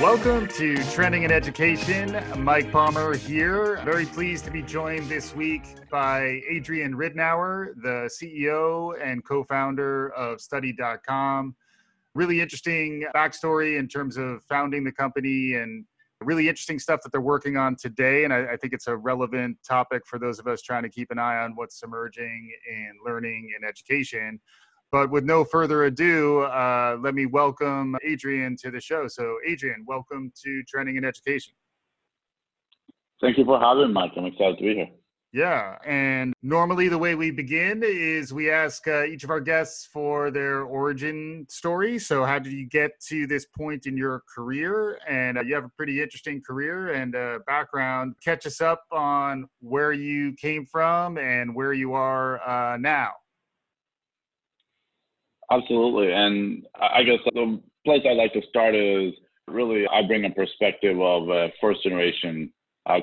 Welcome to Trending in Education. Mike Palmer here. Very pleased to be joined this week by Adrian Ridenour, the CEO and co-founder of Study.com. Really interesting backstory in terms of founding the company and really interesting stuff that they're working on today. And I think it's a relevant topic for those of us trying to keep an eye on what's emerging in learning and education. But with no further ado, let me welcome Adrian to the show. So Adrian, welcome to Trending in Education. Thank you for having me, Mike. I'm excited to be here. Yeah, and normally the way we begin is we ask each of our guests for their origin story. So how did you get to this point in your career? And you have a pretty interesting career and background. Catch us up on where you came from and where you are now. Absolutely. And I guess the place I'd like to start is really I bring a perspective of a first-generation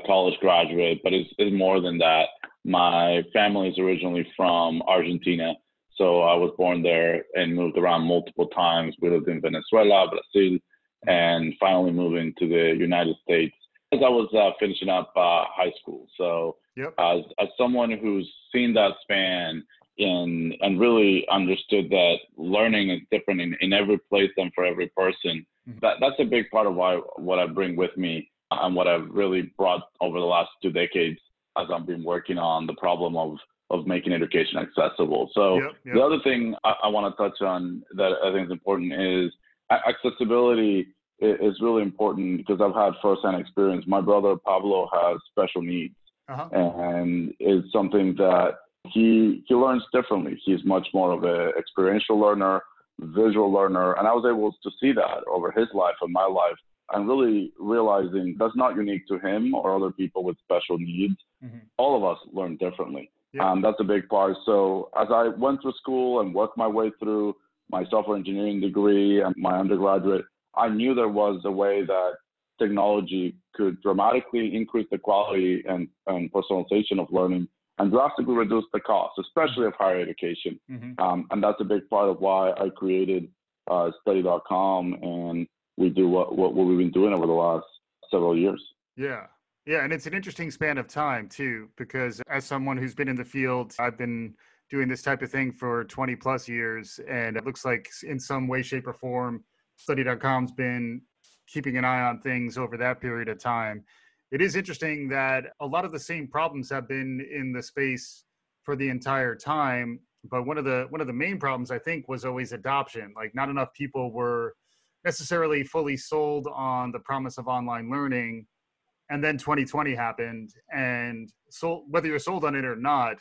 college graduate, but it's more than that. My family is originally from Argentina, so I was born there and moved around multiple times. We lived in Venezuela, Brazil, and finally moving to the United States as I was finishing up high school. So yep. As someone who's seen that span and really understood that learning is different in every place and for every person, that's a big part of what I bring with me and what I've really brought over the last 2 decades as I've been working on the problem of making education accessible. So yep. The other thing I want to touch on that I think is important is accessibility is really important because I've had firsthand experience. My brother, Pablo, has special needs and it's something that he learns differently. He's much more of an experiential learner, visual learner, and I was able to see that over his life and my life. And really realizing that's not unique to him or other people with special needs. Mm-hmm. All of us learn differently. Yeah. That's a big part. So as I went through school and worked my way through my software engineering degree and my undergraduate, I knew there was a way that technology could dramatically increase the quality and personalization of learning and drastically reduce the cost, especially of higher education. Mm-hmm. And that's a big part of why I created Study.com, and we do what we've been doing over the last several years. Yeah. And it's an interesting span of time too, because as someone who's been in the field, I've been doing this type of thing for 20 plus years. And it looks like in some way, shape or form, Study.com's been keeping an eye on things over that period of time. It is interesting that a lot of the same problems have been in the space for the entire time. But one of the main problems I think was always adoption. Like not enough people were necessarily fully sold on the promise of online learning, and then 2020 happened, and so whether you're sold on it or not,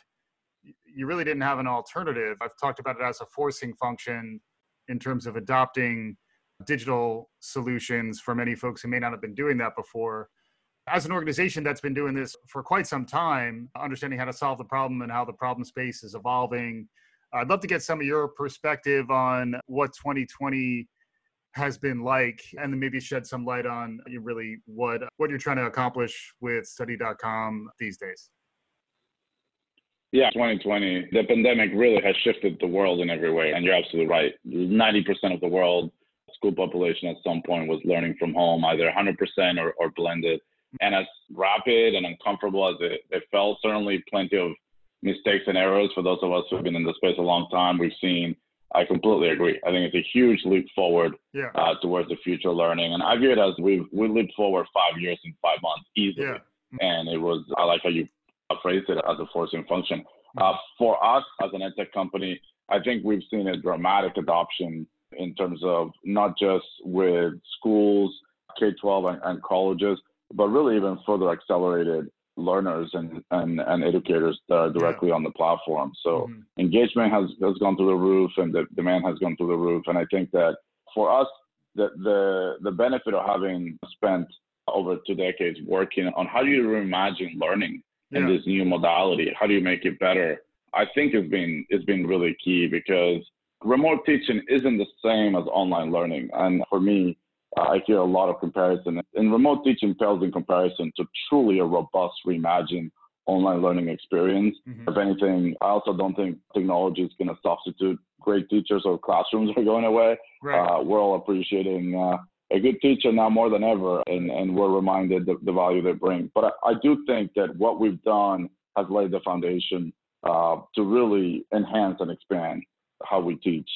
you really didn't have an alternative. I've talked about it as a forcing function in terms of adopting digital solutions for many folks who may not have been doing that before. As an organization that's been doing this for quite some time, understanding how to solve the problem and how the problem space is evolving, I'd love to get some of your perspective on what 2020 has been like, and then maybe shed some light on really what you're trying to accomplish with Study.com these days. Yeah, 2020, the pandemic really has shifted the world in every way, and you're absolutely right. 90% of the world school population at some point was learning from home, either 100% or blended. And as rapid and uncomfortable as it felt, certainly plenty of mistakes and errors. For those of us who've been in the space a long time, we've seen. I completely agree. I think it's a huge leap forward towards the future learning. And I view it as we leaped forward 5 years in 5 months easily. Yeah. And it was, I like how you phrased it, as a forcing function. For us as an edtech company, I think we've seen a dramatic adoption in terms of not just with schools, K-12 and colleges, but really even further accelerated learners and educators that are directly on the platform. So engagement has gone through the roof, and the demand has gone through the roof. And I think that for us, the benefit of having spent over 2 decades working on how do you reimagine learning in this new modality, how do you make it better, I think it's been really key, because remote teaching isn't the same as online learning. And for me, I hear a lot of comparison, and remote teaching pales in comparison to truly a robust reimagined online learning experience. Mm-hmm. If anything, I also don't think technology is going to substitute great teachers, or classrooms are going away. Right. We're all appreciating a good teacher now more than ever, and we're reminded the value they bring. But I do think that what we've done has laid the foundation to really enhance and expand how we teach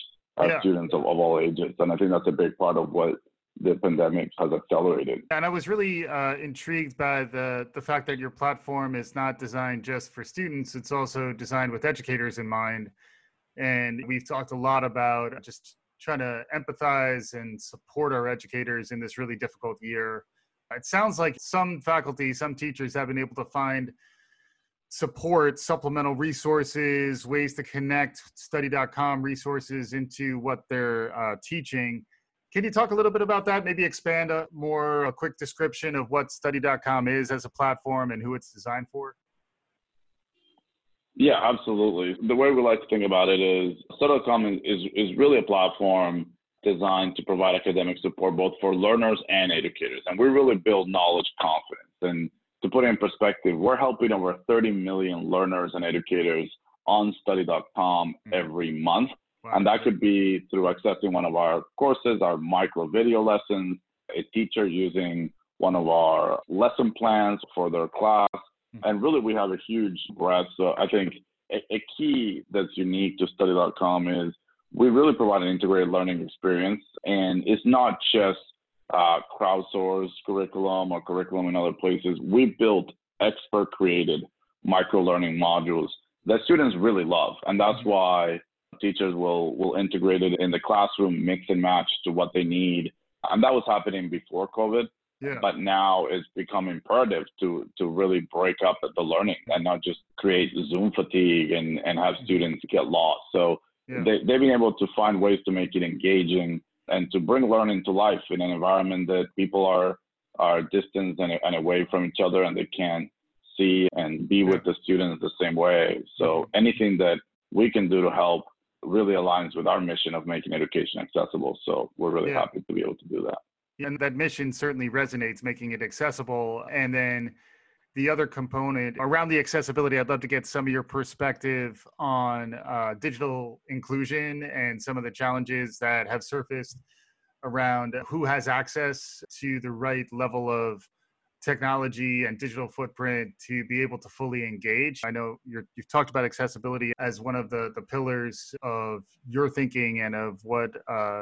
students of all ages. And I think that's a big part of what the pandemic has accelerated. And I was really intrigued by the fact that your platform is not designed just for students, it's also designed with educators in mind. And we've talked a lot about just trying to empathize and support our educators in this really difficult year. It sounds like some faculty, some teachers have been able to find support, supplemental resources, ways to connect Study.com resources into what they're teaching. Can you talk a little bit about that? Maybe expand a quick description of what Study.com is as a platform and who it's designed for? Yeah, absolutely. The way we like to think about it is Study.com is really a platform designed to provide academic support both for learners and educators. And we really build knowledge confidence. And to put it in perspective, we're helping over 30 million learners and educators on Study.com every month. Wow. And that could be through accessing one of our courses, our micro video lessons, a teacher using one of our lesson plans for their class. Mm-hmm. And really, we have a huge breadth. So I think a key that's unique to Study.com is we really provide an integrated learning experience. And it's not just crowdsourced curriculum or curriculum in other places. We built expert-created micro-learning modules that students really love. And that's mm-hmm. why teachers will integrate it in the classroom, mix and match to what they need. And that was happening before COVID, but now it's become imperative to really break up the learning and not just create Zoom fatigue and have students get lost. So they've been able to find ways to make it engaging and to bring learning to life in an environment that people are distanced and away from each other, and they can't see and be with the students the same way. So anything that we can do to help really aligns with our mission of making education accessible. So we're really happy to be able to do that. And that mission certainly resonates, making it accessible. And then the other component around the accessibility, I'd love to get some of your perspective on digital inclusion and some of the challenges that have surfaced around who has access to the right level of technology and digital footprint to be able to fully engage. I know you've talked about accessibility as one of the pillars of your thinking and of what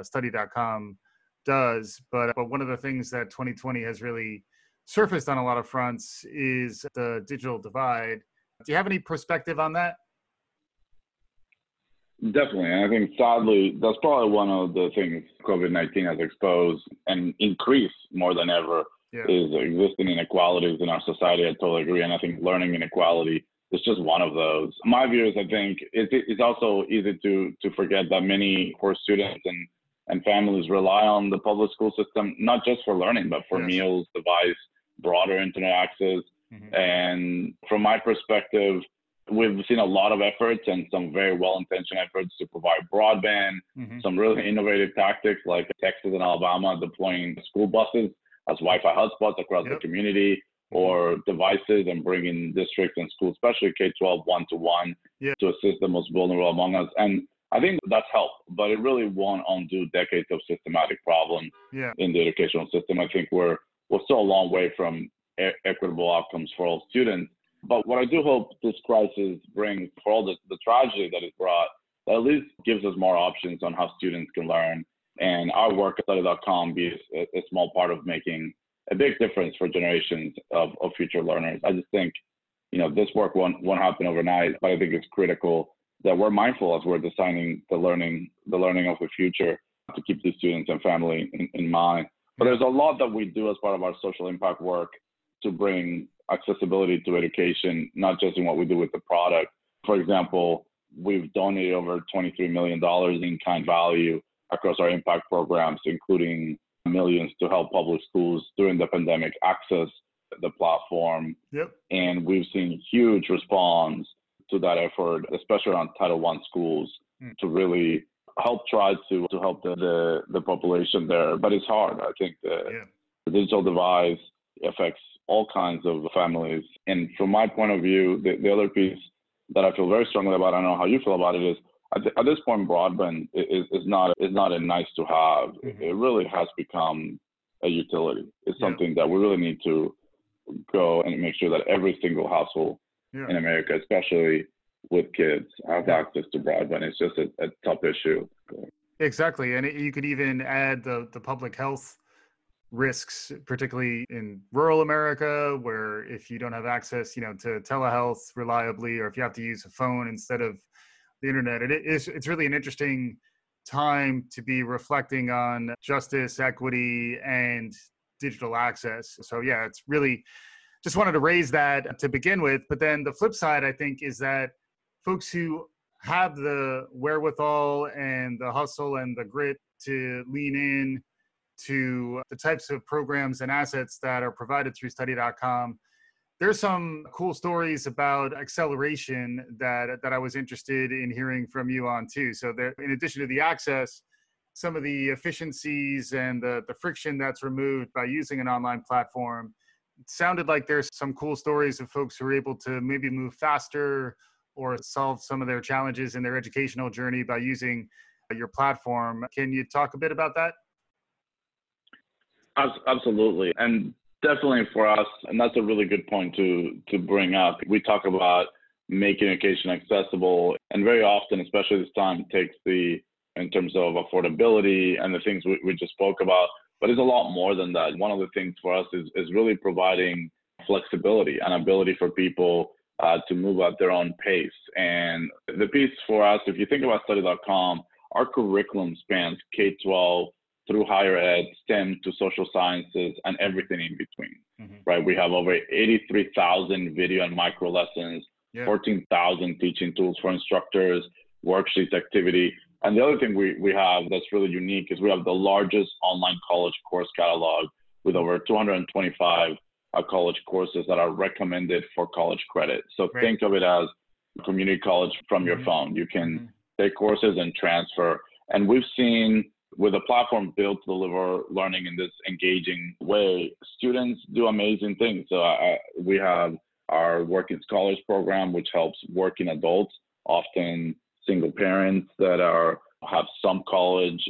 Study.com does, but one of the things that 2020 has really surfaced on a lot of fronts is the digital divide. Do you have any perspective on that? Definitely. And I think sadly, that's probably one of the things COVID-19 has exposed and increased more than ever. Yeah. Is existing inequalities in our society. I totally agree. And I think learning inequality is just one of those. My view is, I think it's also easy to forget that many poor students and families rely on the public school system, not just for learning, but for meals, device, broader internet access. Mm-hmm. And from my perspective, we've seen a lot of efforts and some very well-intentioned efforts to provide broadband, some really innovative tactics like Texas and Alabama deploying school buses as Wi-Fi hotspots across the community, or devices, and bringing districts and schools, especially K-12, one-to-one to assist the most vulnerable among us. And I think that's helped, but it really won't undo decades of systematic problems in the educational system. I think we're still a long way from equitable outcomes for all students. But what I do hope this crisis brings, for all the tragedy that it brought, that at least gives us more options on how students can learn. And our work at Study.com be a small part of making a big difference for generations of future learners. I just think, this work won't happen overnight, but I think it's critical that we're mindful as we're designing the learning of the future to keep the students and family in mind. But there's a lot that we do as part of our social impact work to bring accessibility to education, not just in what we do with the product. For example, we've donated over $23 million in kind value across our impact programs, including millions to help public schools during the pandemic access the platform. Yep. And we've seen huge response to that effort, especially around Title I schools, to really help try to help the population there. But it's hard. I think the digital divide affects all kinds of families. And from my point of view, the other piece that I feel very strongly about, I don't know how you feel about it, is at this point, broadband is not a nice to have. Mm-hmm. It really has become a utility. It's something that we really need to go and make sure that every single household in America, especially with kids, have access to broadband. It's just a tough issue. Exactly. And you could even add the public health risks, particularly in rural America, where if you don't have access, to telehealth reliably, or if you have to use a phone instead of the internet, it's really an interesting time to be reflecting on justice, equity, and digital access. So yeah, it's really, just wanted to raise that to begin with. But then the flip side, I think, is that folks who have the wherewithal and the hustle and the grit to lean in to the types of programs and assets that are provided through Study.com. There's some cool stories about acceleration that I was interested in hearing from you on too. So there, in addition to the access, some of the efficiencies and the friction that's removed by using an online platform. It sounded like there's some cool stories of folks who are able to maybe move faster or solve some of their challenges in their educational journey by using your platform. Can you talk a bit about that? Absolutely. And definitely for us, and that's a really good point to bring up. We talk about making education accessible, and very often, especially this time, takes in terms of affordability and the things we just spoke about. But it's a lot more than that. One of the things for us is really providing flexibility and ability for people to move at their own pace. And the piece for us, if you think about Study.com, our curriculum spans K-12 through higher ed, STEM to social sciences, and everything in between, right? We have over 83,000 video and micro lessons, 14,000 teaching tools for instructors, worksheets, activity. And the other thing we have that's really unique is we have the largest online college course catalog with over 225 college courses that are recommended for college credit. So think of it as community college from your phone. You can take courses and transfer. And we've seen, with a platform built to deliver learning in this engaging way, students do amazing things. So we have our Working Scholars Program, which helps working adults, often single parents that have some college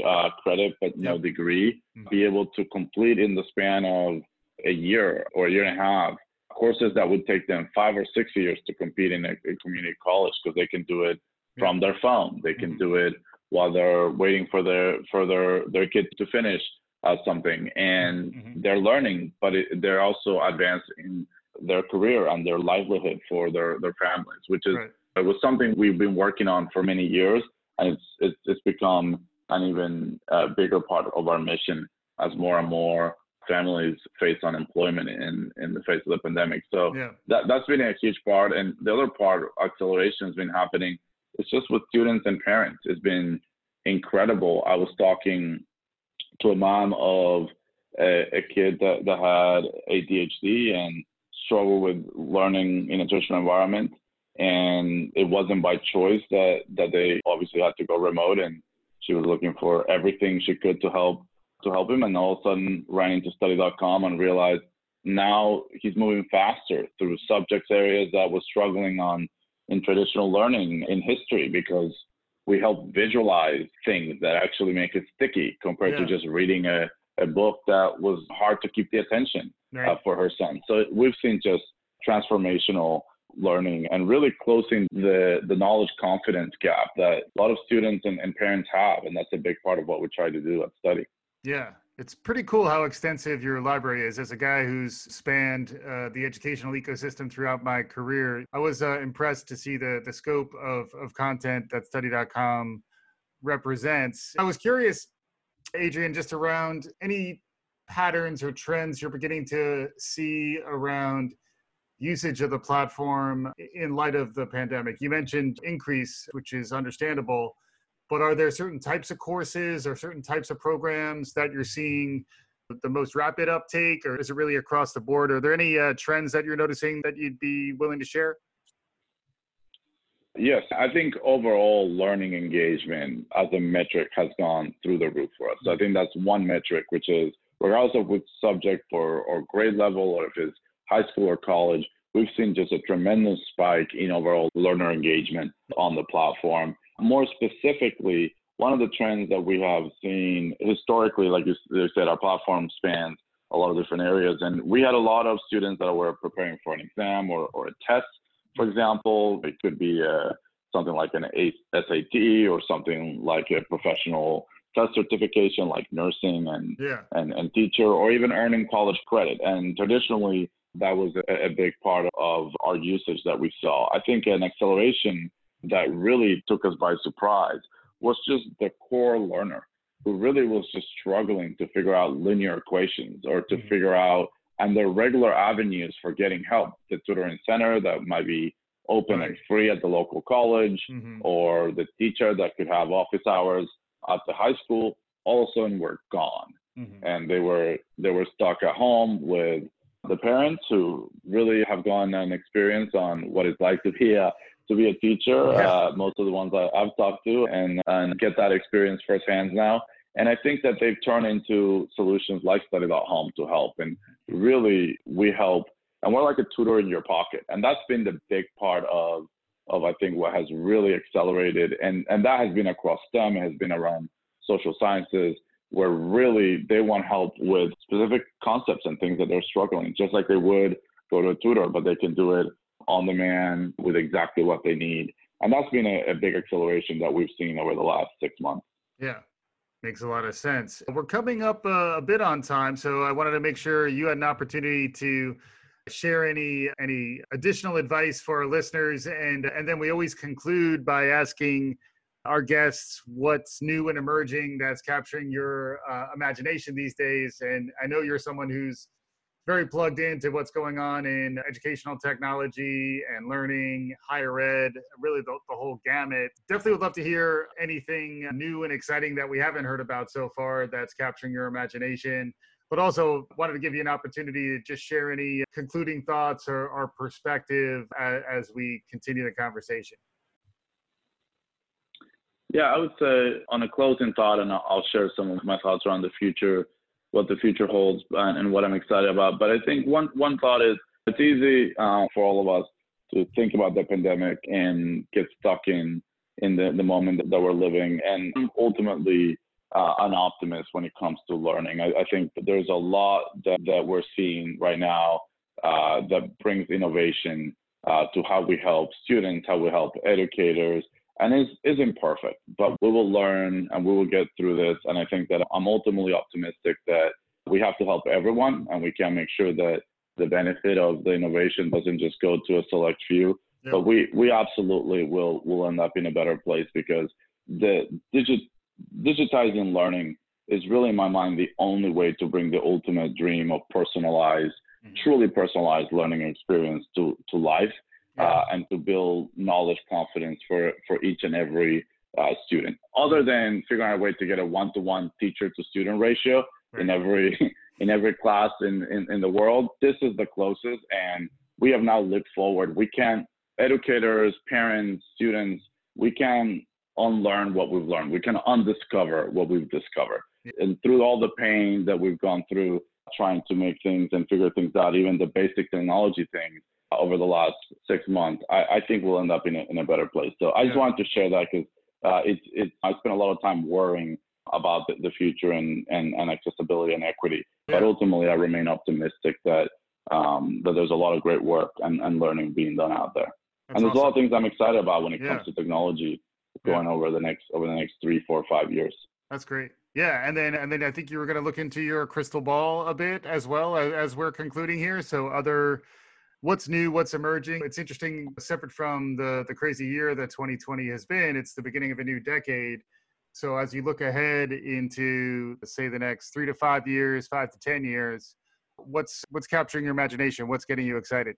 credit but no degree, be able to complete in the span of a year or a year and a half courses that would take them 5 or 6 years to compete in a community college, because they can do it from their phone. They can do it while they're waiting for their kid to finish something. And they're learning, but they're also advancing their career and their livelihood for their families, which is it was something we've been working on for many years. And it's become an even bigger part of our mission as more and more families face unemployment in the face of the pandemic. So that's been a huge part. And the other part, acceleration, has been happening. It's just with students and parents. It's been incredible. I was talking to a mom of a kid that had ADHD and struggled with learning in a traditional environment. And it wasn't by choice that they obviously had to go remote. And she was looking for everything she could to help him. And all of a sudden ran into Study.com and realized now he's moving faster through subject areas that was struggling on in traditional learning, in history, because we help visualize things that actually make it sticky compared to just reading a book that was hard to keep the attention for her son. So we've seen just transformational learning and really closing the knowledge confidence gap that a lot of students and parents have. And that's a big part of what we try to do at Study. Yeah, it's pretty cool how extensive your library is. As a guy who's spanned the educational ecosystem throughout my career, I was impressed to see the scope of content that Study.com represents. I was curious, Adrian, just around any patterns or trends you're beginning to see around usage of the platform in light of the pandemic. You mentioned increase, which is understandable. But are there certain types of courses or certain types of programs that you're seeing the most rapid uptake, or is it really across the board? Are there any trends that you're noticing that you'd be willing to share? Yes, I think overall learning engagement as a metric has gone through the roof for us. So I think that's one metric, which is regardless of which subject or grade level, or if it's high school or college, we've seen just a tremendous spike in overall learner engagement on the platform. More specifically, one of the trends that we have seen historically, like you said, our platform spans a lot of different areas. And we had a lot of students that were preparing for an exam or a test, for example. It could be something like an SAT or something like a professional test certification like nursing and teacher, or even earning college credit. And traditionally, that was a big part of our usage that we saw. I think an acceleration that really took us by surprise was just the core learner, who really was just struggling to figure out linear equations or to figure out, and their regular avenues for getting help, the tutoring center that might be open and free at the local college, or the teacher that could have office hours at the high school, all of a sudden were gone. And they were stuck at home with the parents, who really have gone and experienced on what it's like to be a teacher, most of the ones I've talked to, and get that experience firsthand now. And I think that they've turned into solutions like Study.com to help. And really, we help, and we're like a tutor in your pocket. And that's been the big part of I think what has really accelerated. And that has been across STEM, it has been around social sciences, where really they want help with specific concepts and things that they're struggling, just like they would go to a tutor, but they can do it on demand with exactly what they need. And that's been a big acceleration that we've seen over the last 6 months. Yeah, makes a lot of sense. We're coming up a bit on time, so I wanted to make sure you had an opportunity to share any additional advice for our listeners. And then we always conclude by asking our guests what's new and emerging that's capturing your imagination these days. And I know you're someone who's very plugged into what's going on in educational technology and learning, higher ed, really the whole gamut. Definitely would love to hear anything new and exciting that we haven't heard about so far that's capturing your imagination. But also wanted to give you an opportunity to just share any concluding thoughts or perspective as we continue the conversation. Yeah, I would say on a closing thought, and I'll share some of my thoughts around the future, what the future holds and what I'm excited about. But I think one thought is, it's easy for all of us to think about the pandemic and get stuck in the moment that we're living. And I'm ultimately an optimist when it comes to learning. I think that there's a lot that we're seeing right now that brings innovation to how we help students, how we help educators, and is imperfect, but we will learn and we will get through this. And I think that I'm ultimately optimistic that we have to help everyone, and we can make sure that the benefit of the innovation doesn't just go to a select few. Yeah. But we absolutely will end up in a better place, because the digitizing learning is really, in my mind, the only way to bring the ultimate dream of personalized, truly personalized learning experience to life. And to build knowledge confidence for each and every student. Other than figuring out a way to get a one-to-one teacher-to-student ratio in every class in the world, this is the closest, and we have now looked forward. We can, educators, parents, students, we can unlearn what we've learned. We can undiscover what we've discovered. And through all the pain that we've gone through trying to make things and figure things out, even the basic technology things, over the last 6 months, I think we'll end up in a better place. So I just wanted to share that, because I spent a lot of time worrying about the future and accessibility and equity. But ultimately, I remain optimistic that there's a lot of great work and learning being done out there. That's and there's awesome. A lot of things I'm excited about when it comes to technology going over the next 3, 4, 5 years. That's great. Yeah, and then I think you were going to look into your crystal ball a bit as well as we're concluding here. So what's new, what's emerging? It's interesting, separate from the crazy year that 2020 has been, it's the beginning of a new decade. So as you look ahead into, let's say, the next 3 to 5 years, 5 to 10 years, what's capturing your imagination? What's getting you excited?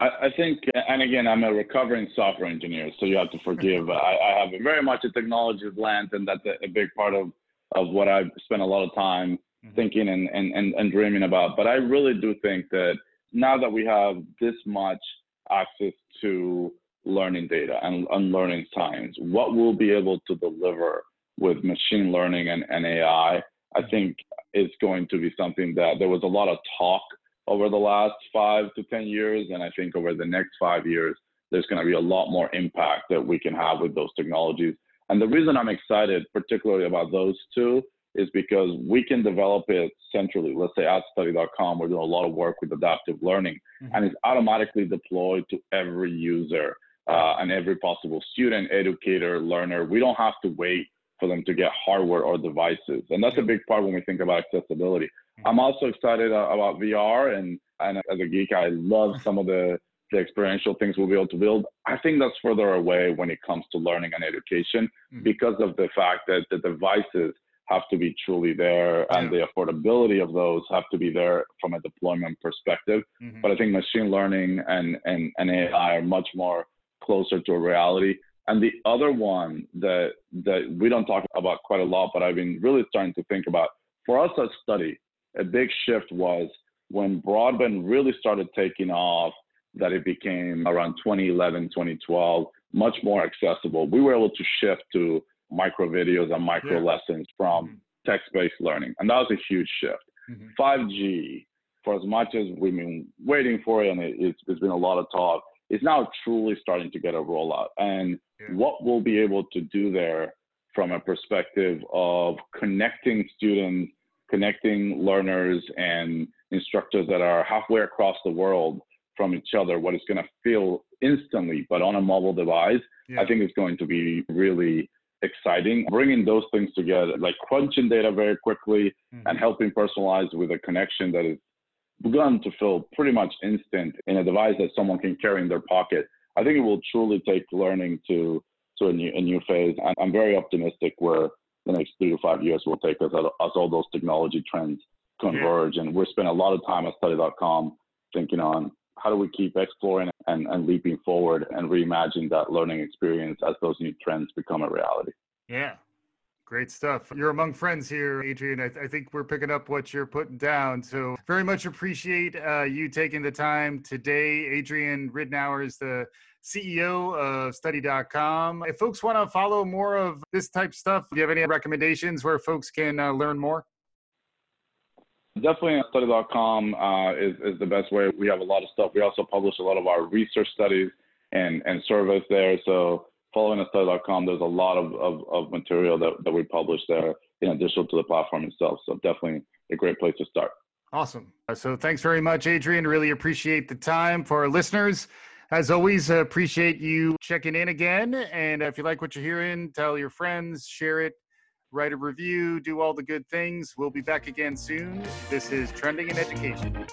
I think, and again, I'm a recovering software engineer, so you have to forgive. I have very much a technology lens, and that's a big part of what I've spent a lot of time thinking and dreaming about. But I really do think that now that we have this much access to learning data and learning science, what we'll be able to deliver with machine learning and AI, I think is going to be something that there was a lot of talk over the last 5 to 10 years. And I think over the next 5 years, there's going to be a lot more impact that we can have with those technologies. And the reason I'm excited particularly about those two is because we can develop it centrally. Let's say at Study.com, we're doing a lot of work with adaptive learning, and it's automatically deployed to every user and every possible student, educator, learner. We don't have to wait for them to get hardware or devices. And that's a big part when we think about accessibility. I'm also excited about VR, and as a geek, I love some of the experiential things we'll be able to build. I think that's further away when it comes to learning and education because of the fact that the devices have to be truly there and the affordability of those have to be there from a deployment perspective. But I think machine learning and AI are much more closer to a reality. And the other one that we don't talk about quite a lot, but I've been really starting to think about, for us at Study, a big shift was when broadband really started taking off, that it became around 2011, 2012, much more accessible. We were able to shift to micro videos and micro lessons from text-based learning. And that was a huge shift. 5G, for as much as we've been waiting for it, and it's been a lot of talk, it's now truly starting to get a rollout. And what we'll be able to do there from a perspective of connecting students, connecting learners and instructors that are halfway across the world from each other, what it's going to feel instantly, but on a mobile device, I think it's going to be really exciting. Bringing those things together, like crunching data very quickly and helping personalize with a connection that is begun to feel pretty much instant in a device that someone can carry in their pocket. I think it will truly take learning to a new phase. And I'm very optimistic where the next 3 to 5 years will take us as all those technology trends converge. And we're spending a lot of time at Study.com thinking on how do we keep exploring and leaping forward and reimagine that learning experience as those new trends become a reality. Yeah. Great stuff. You're among friends here, Adrian. I think we're picking up what you're putting down. So very much appreciate you taking the time today. Adrian Ridenour is the CEO of Study.com. If folks want to follow more of this type of stuff, do you have any recommendations where folks can learn more? Definitely Study.com is the best way. We have a lot of stuff. We also publish a lot of our research studies and surveys there. So following Study.com, there's a lot of material that we publish there in addition to the platform itself. So definitely a great place to start. Awesome. So thanks very much, Adrian. Really appreciate the time. For our listeners, as always, appreciate you checking in again. And if you like what you're hearing, tell your friends, share it, write a review, do all the good things. We'll be back again soon. This is Trending in Education.